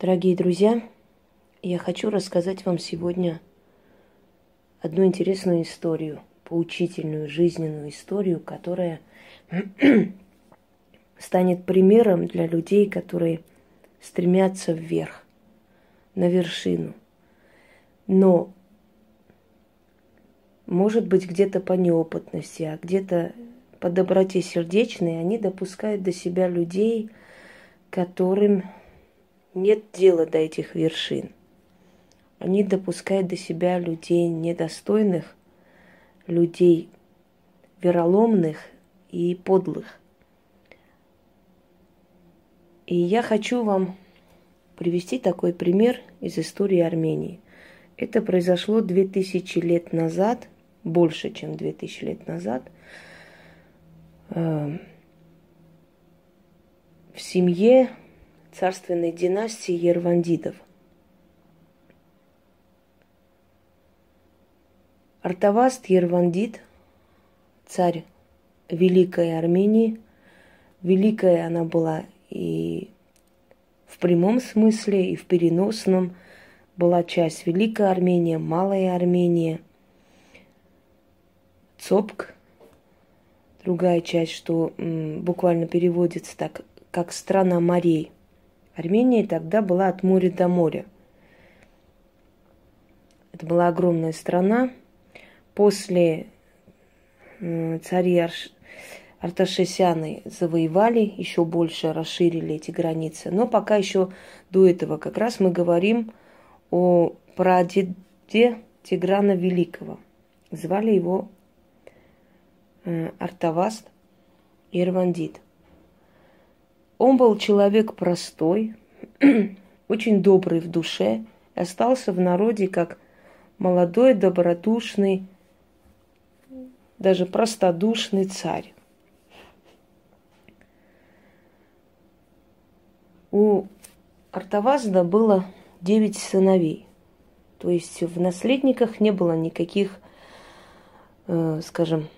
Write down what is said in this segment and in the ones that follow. Дорогие друзья, я хочу рассказать вам сегодня одну интересную историю, поучительную жизненную историю, которая станет примером для людей, которые стремятся вверх, на вершину. Но, может быть, где-то по неопытности, а где-то по доброте сердечной они допускают до себя людей, которым нет дела до этих вершин. Они допускают до себя людей недостойных, людей вероломных и подлых. И я хочу вам привести такой пример из истории Армении. Это произошло 2000 лет назад, больше, чем 2000 лет назад, в семье царственной династии Ервандидов. Артаваст Ервандит, царь Великой Армении. Великая она была и в прямом смысле, и в переносном. Была часть Великая Армения, Малая Армения, Цопк, другая часть, что буквально переводится так, как «страна морей». Армения тогда была от моря до моря. Это была огромная страна. После цари Арташесяны завоевали, еще больше расширили эти границы. Но пока еще до этого как раз мы говорим о прадеде Тиграна Великого. Звали его Артаваст Ервандит. Он был человек простой, очень добрый в душе, и остался в народе как молодой, добродушный, даже простодушный царь. У Артавазда было 9 сыновей, то есть в наследниках не было никаких, скажем,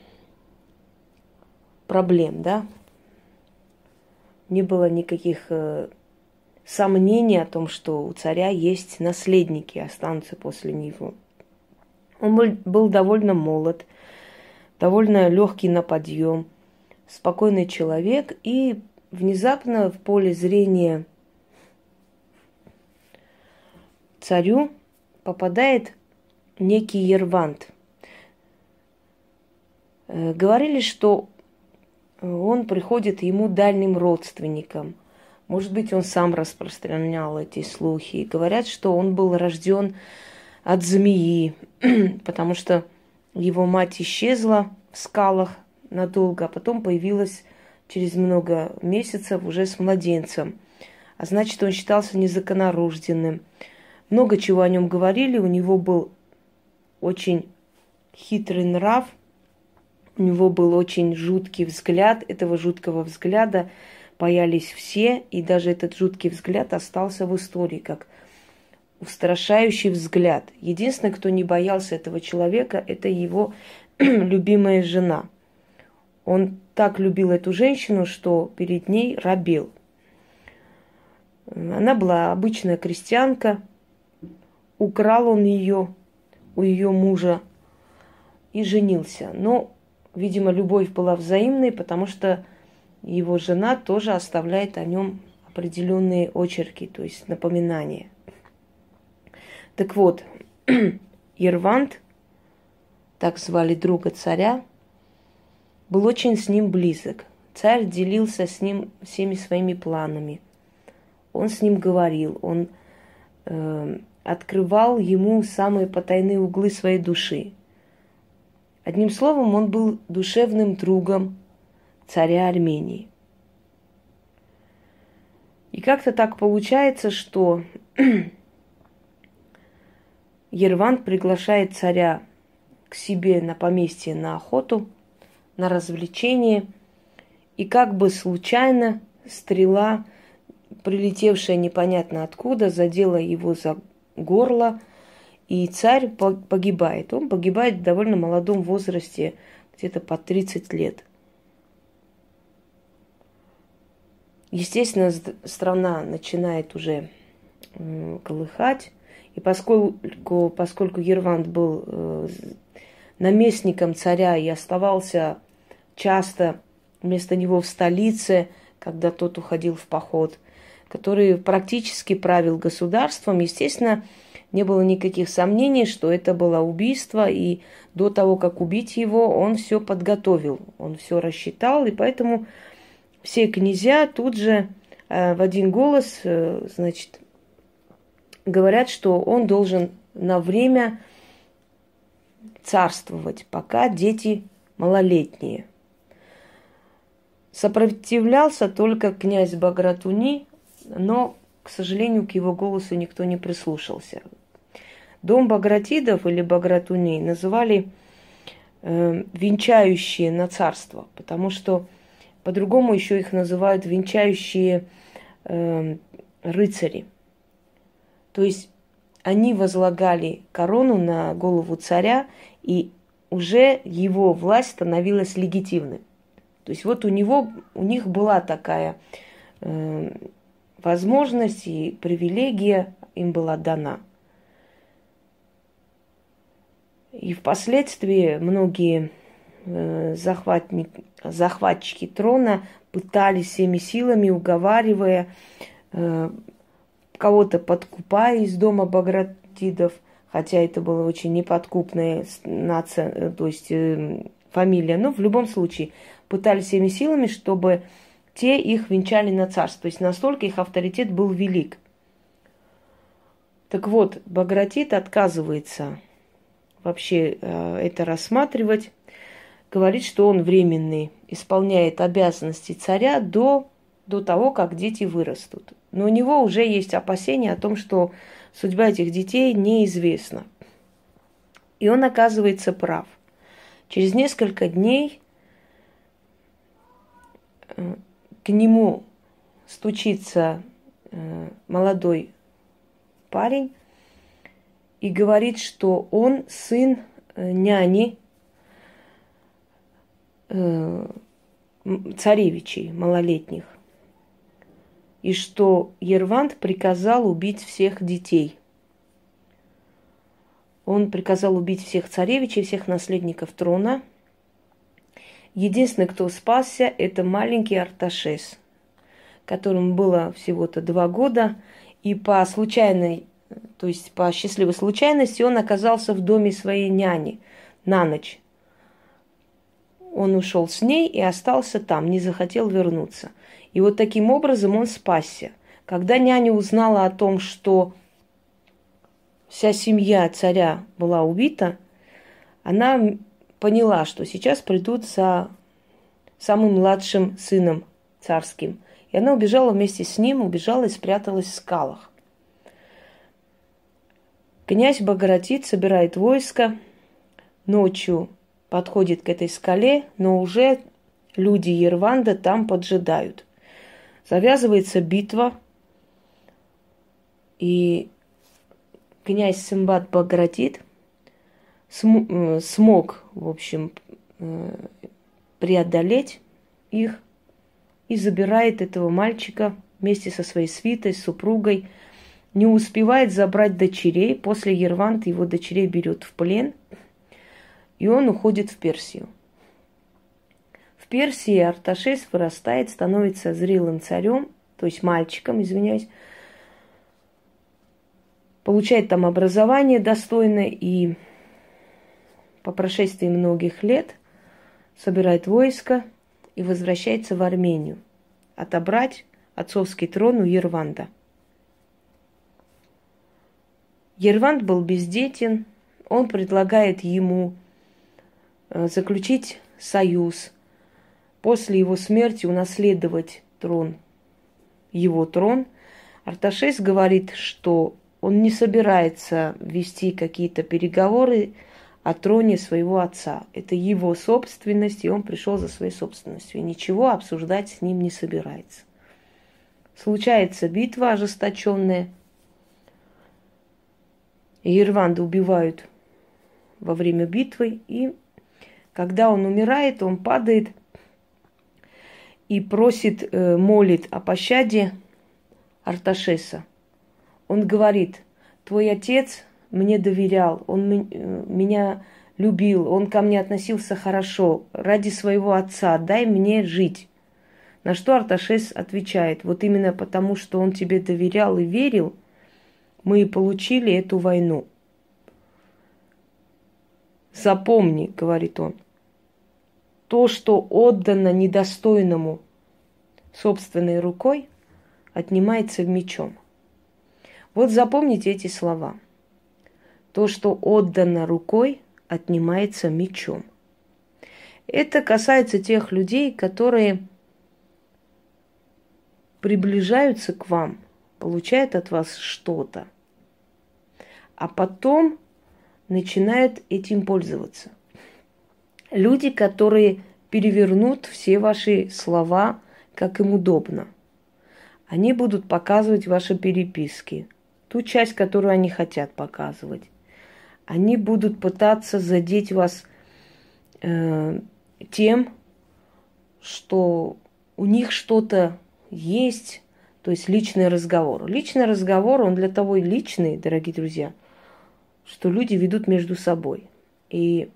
проблем, да? Не было никаких сомнений о том, что у царя есть наследники, останутся после него. Он был довольно молод, довольно легкий на подъем, спокойный человек, и внезапно в поле зрения царю попадает некий Ерванд. Говорили, что он приходит ему дальним родственникам. Может быть, он сам распространял эти слухи. Говорят, что он был рожден от змеи, потому что его мать исчезла в скалах надолго, а потом появилась через много месяцев уже с младенцем. А значит, он считался незаконорожденным. Много чего о нем говорили. У него был очень хитрый нрав. У него был очень жуткий взгляд. Этого жуткого взгляда боялись все. И даже этот жуткий взгляд остался в истории, как устрашающий взгляд. Единственное, кто не боялся этого человека, это его любимая жена. Он так любил эту женщину, что перед ней робел. Она была обычная крестьянка. Украл он ее у ее мужа и женился. Но, видимо, любовь была взаимной, потому что его жена тоже оставляет о нем определенные очерки, то есть напоминания. Так вот, Ерванд, так звали друга царя, был очень с ним близок. Царь делился с ним всеми своими планами. Он с ним говорил, он открывал ему самые потайные углы своей души. Одним словом, он был душевным другом царя Армении. И как-то так получается, что Ерванд приглашает царя к себе на поместье на охоту, на развлечение. И как бы случайно стрела, прилетевшая непонятно откуда, задела его за горло, и царь погибает. Он погибает в довольно молодом возрасте, где-то под 30 лет. Естественно, страна начинает уже колыхать. И поскольку Ерванд был наместником царя и оставался часто вместо него в столице, когда тот уходил в поход, который практически правил государством, естественно, не было никаких сомнений, что это было убийство, и до того, как убить его, он все подготовил, он все рассчитал, и поэтому все князья тут же в один голос, значит, говорят, что он должен на время царствовать, пока дети малолетние. Сопротивлялся только князь Багратуни, но, к сожалению, к его голосу никто не прислушался. Дом Багратидов или Багратуни называли венчающие на царство, потому что по-другому еще их называют венчающие рыцари. То есть они возлагали корону на голову царя, и уже его власть становилась легитимной. То есть вот у них была такая возможность, и привилегия им была дана. И впоследствии многие захватчики трона пытались всеми силами, уговаривая, кого-то подкупая из дома Багратидов, хотя это была очень неподкупная нация, то есть фамилия, но в любом случае пытались всеми силами, чтобы те их венчали на царство. То есть настолько их авторитет был велик. Так вот, Багратит отказывается вообще это рассматривать. Говорит, что он временный, исполняет обязанности царя до того, как дети вырастут. Но у него уже есть опасения о том, что судьба этих детей неизвестна. И он оказывается прав. Через несколько дней к нему стучится молодой парень и говорит, что он сын няни царевичей малолетних, и что Ерванд приказал убить всех детей. Он приказал убить всех царевичей, всех наследников трона. Единственный, кто спасся, это маленький Арташес, которому было всего-то 2 года, и по счастливой случайности он оказался в доме своей няни на ночь. Он ушел с ней и остался там, не захотел вернуться. И вот таким образом он спасся. Когда няня узнала о том, что вся семья царя была убита, она поняла, что сейчас придут за самым младшим сыном царским. И она убежала вместе с ним, убежала и спряталась в скалах. Князь Багратит собирает войско, ночью подходит к этой скале, но уже люди Ерванда там поджидают. Завязывается битва, и князь Симбат Багратит смог, в общем, преодолеть их и забирает этого мальчика вместе со своей свитой, супругой. Не успевает забрать дочерей. После Ерванд его дочерей берет в плен, и он уходит в Персию. В Персии Арташес вырастает, становится зрелым царем, то есть мальчиком, извиняюсь. Получает там образование достойное, и по прошествии многих лет собирает войско и возвращается в Армению отобрать отцовский трон у Ерванда. Ерванд был бездетен, он предлагает ему заключить союз, после его смерти унаследовать трон, его трон. Арташес говорит, что он не собирается вести какие-то переговоры о троне своего отца. Это его собственность, и он пришел за своей собственностью. И ничего обсуждать с ним не собирается. Случается битва ожесточенная. Ерванда убивают во время битвы, и когда он умирает, он падает и просит, молит о пощаде Арташеса. Он говорит: твой отец мне доверял, он меня любил, он ко мне относился хорошо, ради своего отца дай мне жить. На что Арташес отвечает: вот именно потому, что он тебе доверял и верил, мы и получили эту войну. Запомни, говорит он, то, что отдано недостойному собственной рукой, отнимается мечом. Вот запомните эти слова. То, что отдано рукой, отнимается мечом. Это касается тех людей, которые приближаются к вам, получают от вас что-то, а потом начинают этим пользоваться. Люди, которые перевернут все ваши слова, как им удобно. Они будут показывать ваши переписки, ту часть, которую они хотят показывать. Они будут пытаться задеть вас тем, что у них что-то есть, то есть личный разговор. Личный разговор, он для того и личный, дорогие друзья, что люди ведут между собой. И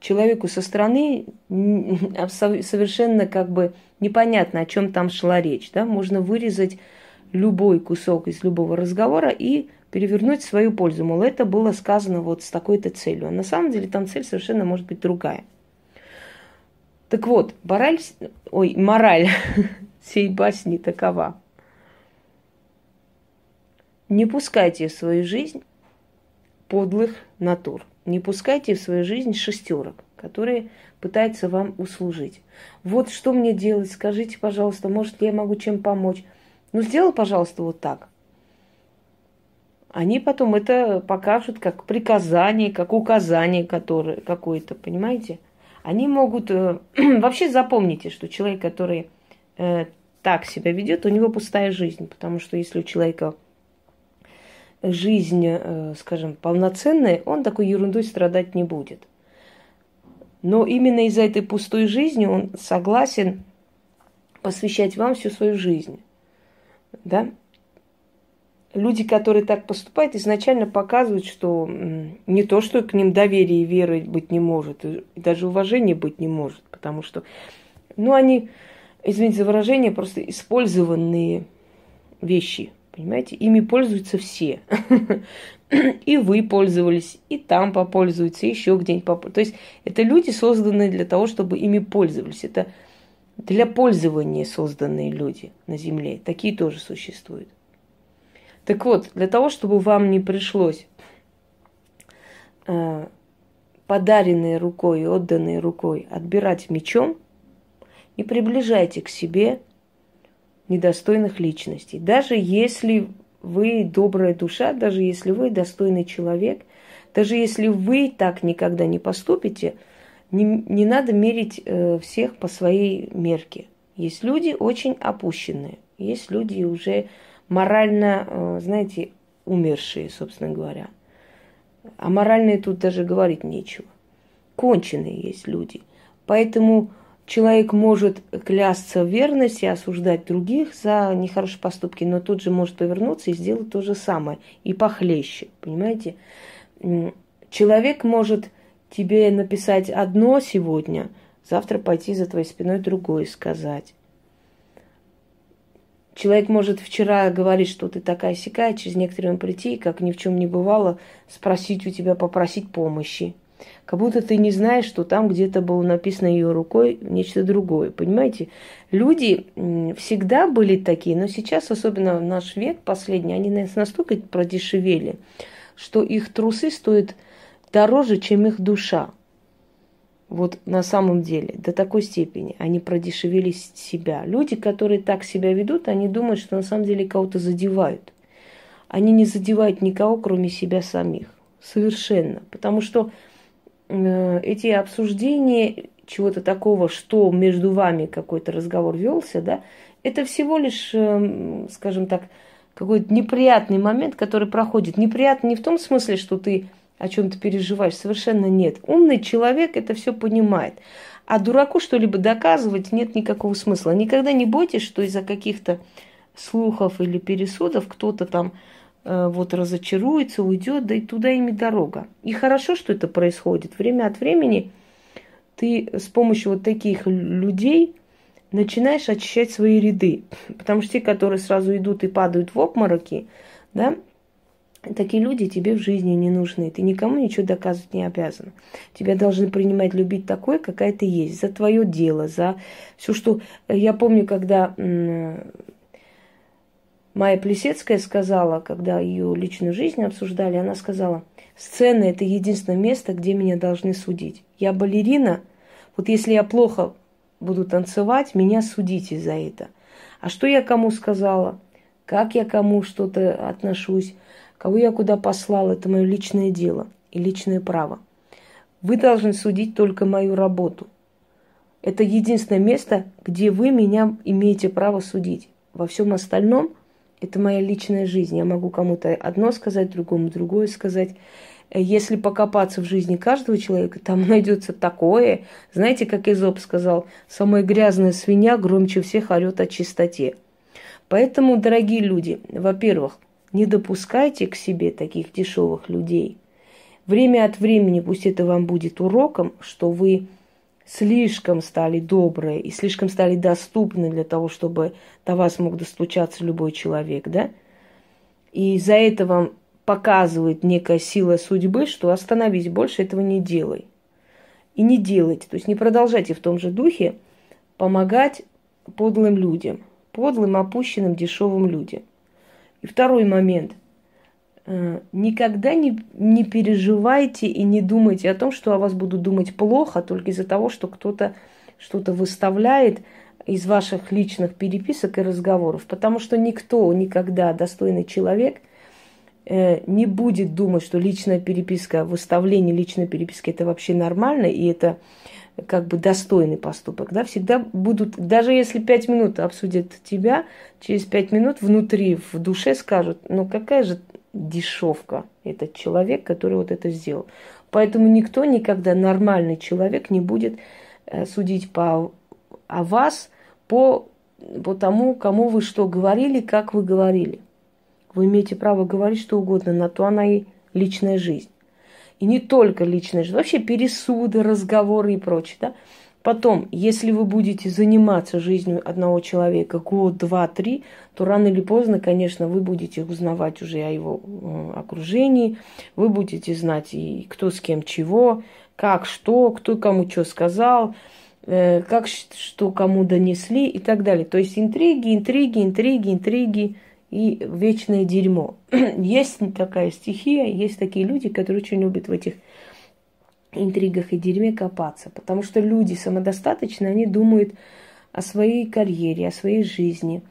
человеку со стороны совершенно как бы непонятно, о чем там шла речь. Да? Можно вырезать любой кусок из любого разговора и перевернуть в свою пользу. Мол, это было сказано вот с такой-то целью. А на самом деле там цель совершенно может быть другая. Так вот, мораль сей басни такова. Не пускайте в свою жизнь подлых натур. Не пускайте в свою жизнь шестерок, которые пытаются вам услужить. Вот что мне делать? Скажите, пожалуйста, может, я могу чем помочь? Ну, сделай, пожалуйста, вот так. Они потом это покажут как приказание, как указание какое-то, понимаете? Они могут... Вообще запомните, что человек, который так себя ведет, у него пустая жизнь. Потому что если у человека жизнь, скажем, полноценная, он такой ерундой страдать не будет. Но именно из-за этой пустой жизни он согласен посвящать вам всю свою жизнь. Да? Люди, которые так поступают, изначально показывают, что не то, что к ним доверия и веры быть не может, и даже уважения быть не может, потому что, ну, они, извините за выражение, просто использованные вещи, понимаете? Ими пользуются все. И вы пользовались, и там попользуются, и еще где-нибудь попользуются. То есть это люди, созданные для того, чтобы ими пользовались. Это для пользования созданные люди на Земле. Такие тоже существуют. Так вот, для того, чтобы вам не пришлось подаренные рукой и отданные рукой отбирать мечом, не приближайте к себе недостойных личностей. Даже если вы добрая душа, даже если вы достойный человек, даже если вы так никогда не поступите, не надо мерить всех по своей мерке. Есть люди очень опущенные, есть люди уже... морально, знаете, умершие, собственно говоря. А моральные тут даже говорить нечего. Конченые есть люди. Поэтому человек может клясться в верности, осуждать других за нехорошие поступки, но тут же может повернуться и сделать то же самое. И похлеще, понимаете? Человек может тебе написать одно сегодня, завтра пойти за твоей спиной другое сказать. Человек может вчера говорить, что ты такая-сякая, через некоторое время прийти и, как ни в чем не бывало, спросить у тебя, попросить помощи. Как будто ты не знаешь, что там где-то было написано ее рукой нечто другое. Понимаете? Люди всегда были такие, но сейчас, особенно в наш век последний, они настолько продешевели, что их трусы стоят дороже, чем их душа. Вот на самом деле, до такой степени они продешевили себя. Люди, которые так себя ведут, они думают, что на самом деле кого-то задевают. Они не задевают никого, кроме себя самих. Совершенно. Потому что эти обсуждения чего-то такого, что между вами какой-то разговор велся, да, это всего лишь, скажем так, какой-то неприятный момент, который проходит. Неприятный не в том смысле, что ты... о чем ты переживаешь, совершенно нет. Умный человек это все понимает. А дураку что-либо доказывать нет никакого смысла. Никогда не бойтесь, что из-за каких-то слухов или пересудов кто-то там вот разочаруется, уйдет, да и туда им и дорога. И хорошо, что это происходит. Время от времени ты с помощью вот таких людей начинаешь очищать свои ряды. Потому что те, которые сразу идут и падают в обмороки, да, такие люди тебе в жизни не нужны. Ты никому ничего доказывать не обязана. Тебя должны принимать, любить такой, какая ты есть. За твое дело, за все, что... Я помню, когда Майя Плисецкая сказала, когда ее личную жизнь обсуждали, она сказала: сцена – это единственное место, где меня должны судить. Я балерина, вот если я плохо буду танцевать, меня судите за это. А что я кому сказала, как я кому что-то отношусь, кого я куда послала, это мое личное дело и личное право. Вы должны судить только мою работу. Это единственное место, где вы меня имеете право судить. Во всем остальном это моя личная жизнь. Я могу кому-то одно сказать, другому другое сказать. Если покопаться в жизни каждого человека, там найдется такое. Знаете, как Изоп сказал: самая грязная свинья громче всех орет о чистоте. Поэтому, дорогие люди, во-первых, не допускайте к себе таких дешевых людей. Время от времени пусть это вам будет уроком, что вы слишком стали добрые и слишком стали доступны для того, чтобы до вас мог достучаться любой человек, да? И за это вам показывает некая сила судьбы, что остановись, больше этого не делай. И не делайте, то есть не продолжайте в том же духе помогать подлым людям, подлым, опущенным, дешевым людям. И второй момент. Никогда не переживайте и не думайте о том, что о вас будут думать плохо только из-за того, что кто-то что-то выставляет из ваших личных переписок и разговоров. Потому что никто, никогда достойный человек не будет думать, что личная переписка, выставление личной переписки – это вообще нормально, и это как бы достойный поступок. Да? Всегда будут, даже если 5 минут обсудят тебя, через 5 минут внутри, в душе скажут: ну какая же дешевка этот человек, который вот это сделал. Поэтому никто никогда, нормальный человек, не будет судить о вас по тому, кому вы что говорили, как вы говорили. Вы имеете право говорить что угодно, на то она и личная жизнь. И не только личная жизнь, вообще пересуды, разговоры и прочее. Да? Потом, если вы будете заниматься жизнью одного человека год, два, три, то рано или поздно, конечно, вы будете узнавать уже о его окружении, вы будете знать, и кто с кем чего, как что, кто кому что сказал, как что кому донесли и так далее. То есть интриги, интриги, интриги, интриги. И вечное дерьмо. Есть такая стихия, есть такие люди, которые очень любят в этих интригах и дерьме копаться. Потому что люди самодостаточные, они думают о своей карьере, о своей жизни,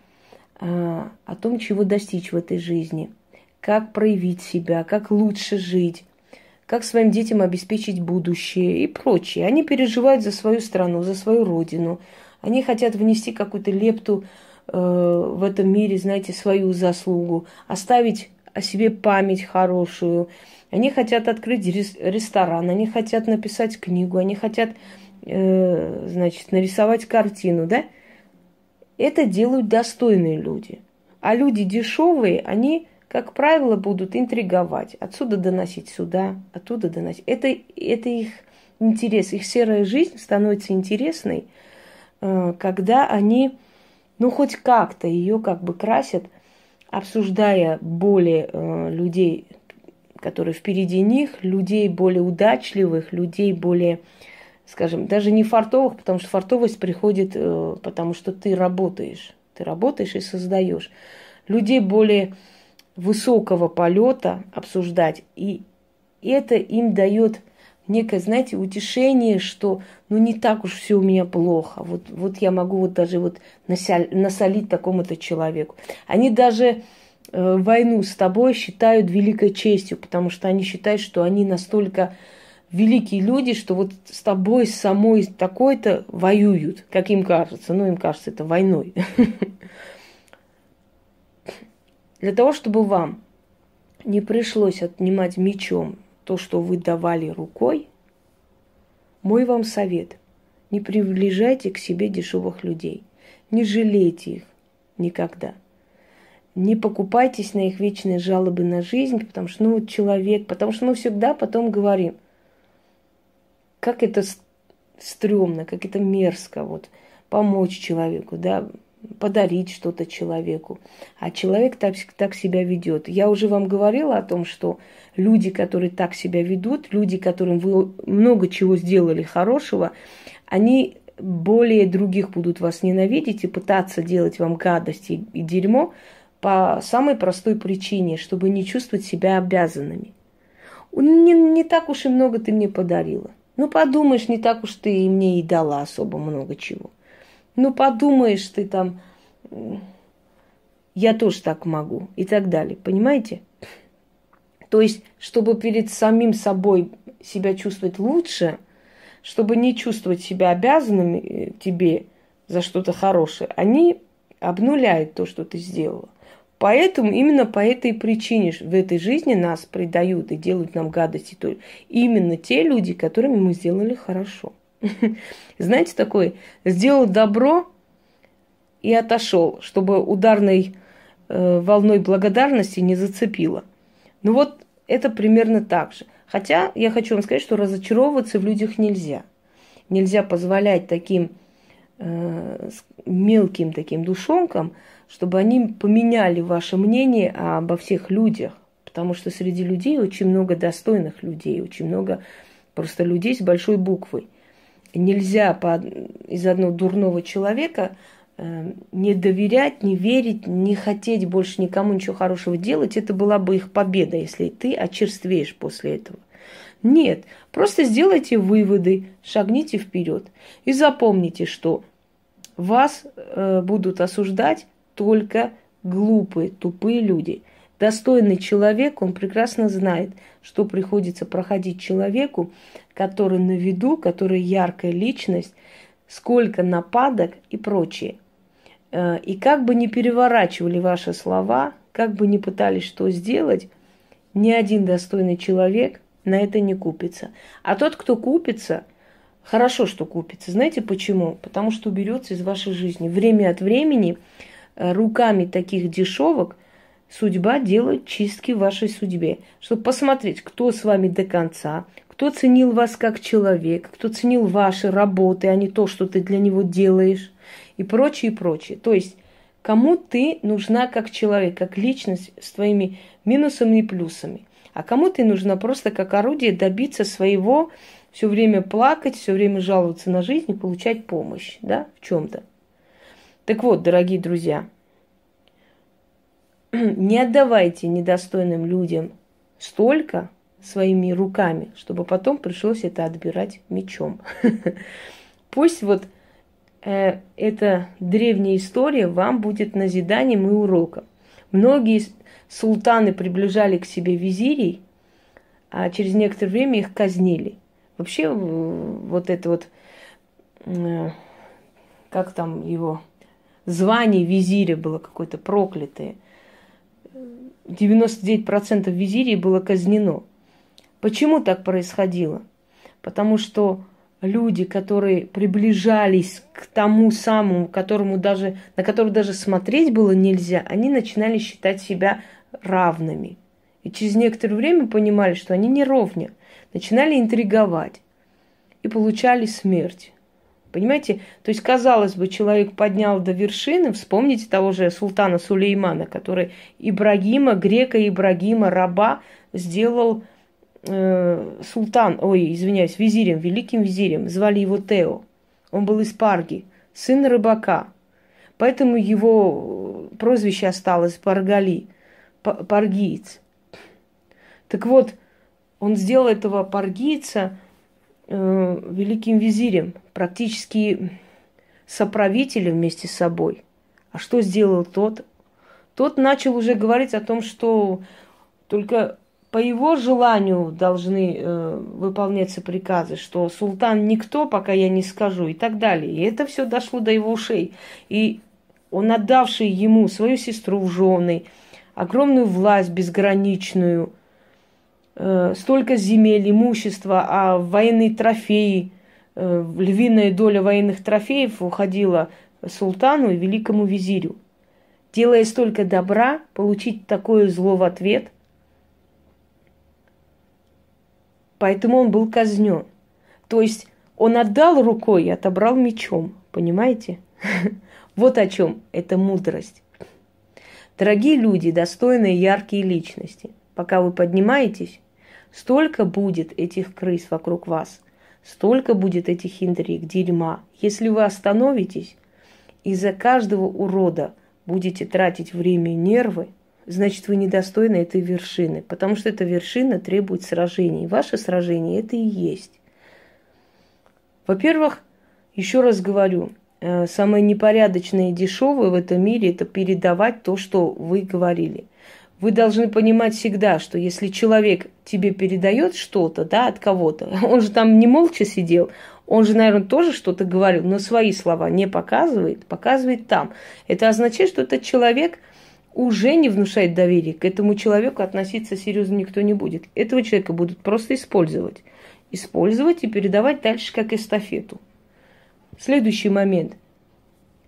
о том, чего достичь в этой жизни, как проявить себя, как лучше жить, как своим детям обеспечить будущее и прочее. Они переживают за свою страну, за свою родину. Они хотят внести какую-то лепту в этом мире, знаете, свою заслугу, оставить о себе память хорошую. Они хотят открыть ресторан, они хотят написать книгу, они хотят, значит, нарисовать картину, да? Это делают достойные люди. А люди дешевые, они, как правило, будут интриговать. Отсюда доносить сюда, оттуда доносить. Это их интерес. Их серая жизнь становится интересной, когда они... Ну, хоть как-то ее как бы красят, обсуждая более людей, которые впереди них, людей более удачливых, людей более, скажем, даже не фартовых, потому что фартовость приходит, потому что ты работаешь и создаешь. Людей более высокого полета обсуждать, и это им дает некое, знаете, утешение, что ну не так уж все у меня плохо. Вот я могу вот даже вот насолить такому-то человеку. Они даже войну с тобой считают великой честью, потому что они считают, что они настолько великие люди, что вот с тобой самой такой-то воюют, как им кажется. Ну, им кажется это войной. Для того, чтобы вам не пришлось отнимать мечом то, что вы давали рукой, мой вам совет: не приближайте к себе дешевых людей, не жалейте их никогда. Не покупайтесь на их вечные жалобы на жизнь, потому что, ну, человек, потому что мы всегда потом говорим, как это стрёмно, как это мерзко, вот, помочь человеку, да, подарить что-то человеку. А человек так себя ведет. Я уже вам говорила о том, что люди, которые так себя ведут, люди, которым вы много чего сделали хорошего, они более других будут вас ненавидеть и пытаться делать вам гадости и дерьмо, по самой простой причине, чтобы не чувствовать себя обязанными. Не так уж и много ты мне подарила. Ну, подумаешь, не так уж ты мне и дала особо много чего. Ну, подумаешь, ты там... Я тоже так могу. И так далее. Понимаете? То есть, чтобы перед самим собой себя чувствовать лучше, чтобы не чувствовать себя обязанным тебе за что-то хорошее, они обнуляют то, что ты сделала. Поэтому, именно по этой причине в этой жизни нас предают и делают нам гадости. То именно те люди, которыми мы сделали хорошо. Знаете, такой, сделал добро и отошел, чтобы ударной волной благодарности не зацепило. Ну вот это примерно так же. Хотя я хочу вам сказать, что разочаровываться в людях нельзя. Нельзя позволять таким мелким таким душонкам, чтобы они поменяли ваше мнение обо всех людях. Потому что среди людей очень много достойных людей, очень много просто людей с большой буквы. Нельзя из одного дурного человека не доверять, не верить, не хотеть больше никому ничего хорошего делать. Это была бы их победа, если ты очерствеешь после этого. Нет, просто сделайте выводы, шагните вперед. И запомните, что вас будут осуждать только глупые, тупые люди. Достойный человек, он прекрасно знает, что приходится проходить человеку, который на виду, который яркая личность, сколько нападок и прочее. И как бы ни переворачивали ваши слова, как бы ни пытались что сделать, ни один достойный человек на это не купится. А тот, кто купится, хорошо, что купится. Знаете почему? Потому что уберется из вашей жизни. Время от времени руками таких дешевок судьба делает чистки в вашей судьбе, чтобы посмотреть, кто с вами до конца, кто ценил вас как человек, кто ценил ваши работы, а не то, что ты для него делаешь и прочее, прочее. То есть, кому ты нужна как человек, как личность с твоими минусами и плюсами, а кому ты нужна просто как орудие добиться своего, все время плакать, все время жаловаться на жизнь и получать помощь, да, в чем-то. Так вот, дорогие друзья, не отдавайте недостойным людям столько своими руками, чтобы потом пришлось это отбирать мечом. Пусть вот эта древняя история вам будет назиданием и уроком. Многие султаны приближали к себе визирей, а через некоторое время их казнили. Вообще вот это вот, как там его... Звание визиря было какое-то проклятое. 99% визирей было казнено. Почему так происходило? Потому что люди, которые приближались к тому самому, на которого даже смотреть было нельзя, они начинали считать себя равными. И через некоторое время понимали, что они не ровня. Начинали интриговать и получали смерть. Понимаете? То есть, казалось бы, человек поднял до вершины. Вспомните того же султана Сулеймана, который Ибрагима, грека Ибрагима, раба, сделал визирем, великим визирем. Звали его Тео. Он был из Парги, сын рыбака. Поэтому его прозвище осталось Паргали, паргиец. Так вот, он сделал этого паргийца великим визирем, практически соправителем вместе с собой. А что сделал тот? Тот начал уже говорить о том, что только по его желанию должны выполняться приказы, что султан никто, пока я не скажу, и так далее. И это все дошло до его ушей. И он, отдавший ему свою сестру в жены, огромную власть безграничную, столько земель, имущества, а военные трофеи, львиная доля военных трофеев уходила султану и великому визирю. делая столько добра, получить такое зло в ответ. Поэтому он был казнен. То есть он отдал рукой и отобрал мечом. Понимаете? Вот о чем это мудрость. Дорогие люди, достойные яркие личности, пока вы поднимаетесь, столько будет этих крыс вокруг вас, столько будет этих интриг, дерьма. Если вы остановитесь и за каждого урода будете тратить время и нервы, значит, вы недостойны этой вершины, потому что эта вершина требует сражений. Ваше сражение – это и есть. Во-первых, еще раз говорю, самое непорядочное и дешевое в этом мире – это передавать то, что вы говорили. Вы должны понимать всегда, что если человек тебе передает что-то, да, от кого-то, он же там не молча сидел, он же, наверное, тоже что-то говорил, но свои слова не показывает, показывает там. Это означает, что этот человек уже не внушает доверия, к этому человеку относиться серьезно никто не будет. Этого человека будут просто использовать. Использовать и передавать дальше как эстафету. Следующий момент.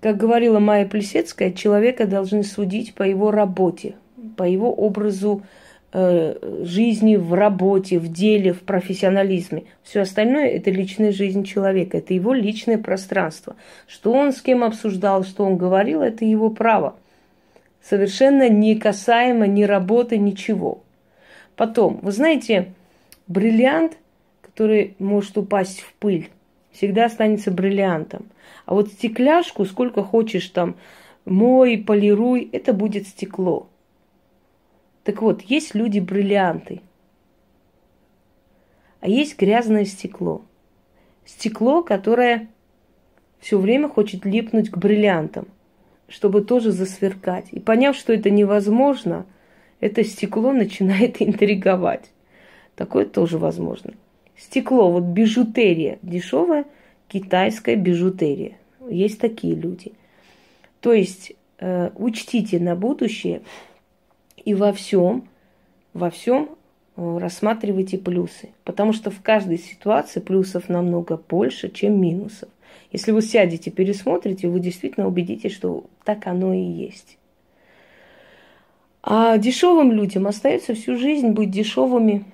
Как говорила Майя Плисецкая, человека должны судить по его работе, по его образу жизни в работе, в деле, в профессионализме. Все остальное – это личная жизнь человека, это его личное пространство. Что он с кем обсуждал, что он говорил – это его право. Совершенно не касаемо ни работы, ничего. Потом, вы знаете, бриллиант, который может упасть в пыль, всегда останется бриллиантом. А вот стекляшку, сколько хочешь там, мой, полируй, это будет стекло. Так вот, есть люди-бриллианты, а есть грязное стекло. Стекло, которое все время хочет липнуть к бриллиантам, чтобы тоже засверкать. И поняв, что это невозможно, это стекло начинает интриговать. Такое тоже возможно. Стекло, вот бижутерия, дешевая китайская бижутерия. Есть такие люди. То есть учтите на будущее. И во всем рассматривайте плюсы. Потому что в каждой ситуации плюсов намного больше, чем минусов. Если вы сядете, пересмотрите, вы действительно убедитесь, что так оно и есть. А дешевым людям остается всю жизнь быть дешевыми,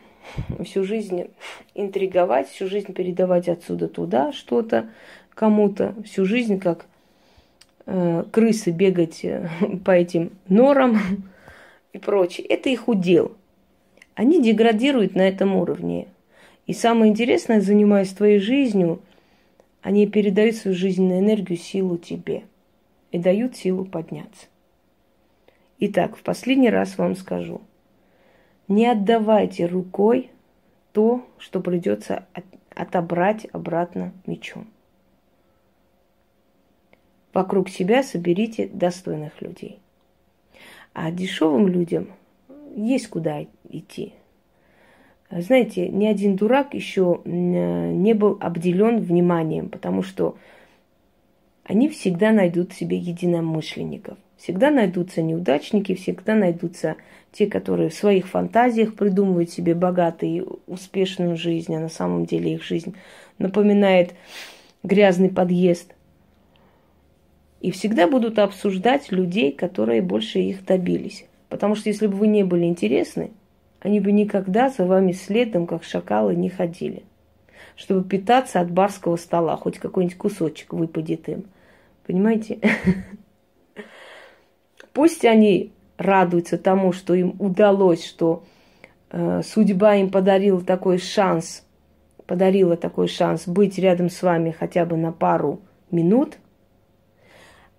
всю жизнь интриговать, всю жизнь передавать отсюда туда что-то кому-то, всю жизнь как крысы бегать по этим норам и прочее. Это их удел. Они деградируют на этом уровне. И самое интересное, занимаясь твоей жизнью, они передают свою жизненную энергию, силу тебе. И дают силу подняться. Итак, в последний раз вам скажу. Не отдавайте рукой то, что придется отобрать обратно мечом. Вокруг себя соберите достойных людей. А дешевым людям есть куда идти. Знаете, ни один дурак еще не был обделен вниманием, потому что они всегда найдут себе единомышленников. Всегда найдутся неудачники, всегда найдутся те, которые в своих фантазиях придумывают себе богатую и успешную жизнь, а на самом деле их жизнь напоминает грязный подъезд. И всегда будут обсуждать людей, которые больше их добились. Потому что если бы вы не были интересны, они бы никогда за вами следом, как шакалы, не ходили. Чтобы питаться от барского стола, хоть какой-нибудь кусочек выпадет им. Понимаете? Пусть они радуются тому, что им удалось, что судьба им подарила такой шанс быть рядом с вами хотя бы на пару минут.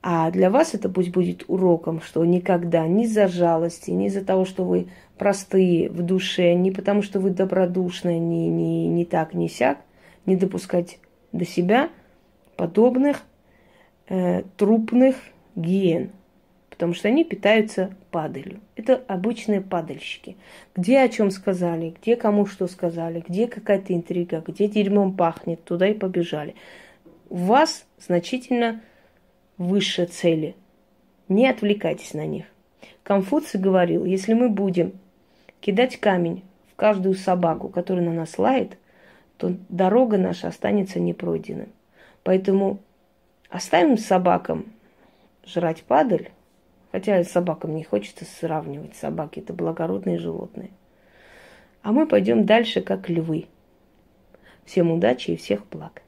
А для вас это пусть будет уроком, что никогда ни из-за жалости, ни из-за того, что вы простые в душе, ни потому, что вы добродушны, ни так, ни сяк, не допускать до себя подобных трупных гиен, потому что они питаются падалью. Это обычные падальщики. Где о чем сказали, где кому что сказали, где какая-то интрига, где дерьмом пахнет, туда и побежали. У вас значительно высшие цели. Не отвлекайтесь на них. Конфуций говорил, если мы будем кидать камень в каждую собаку, которая на нас лает, то дорога наша останется непройденной. Поэтому оставим собакам жрать падаль, Хотя собакам не хочется сравнивать. Собаки – это благородные животные. А мы пойдем дальше, как львы. Всем удачи и всех благ.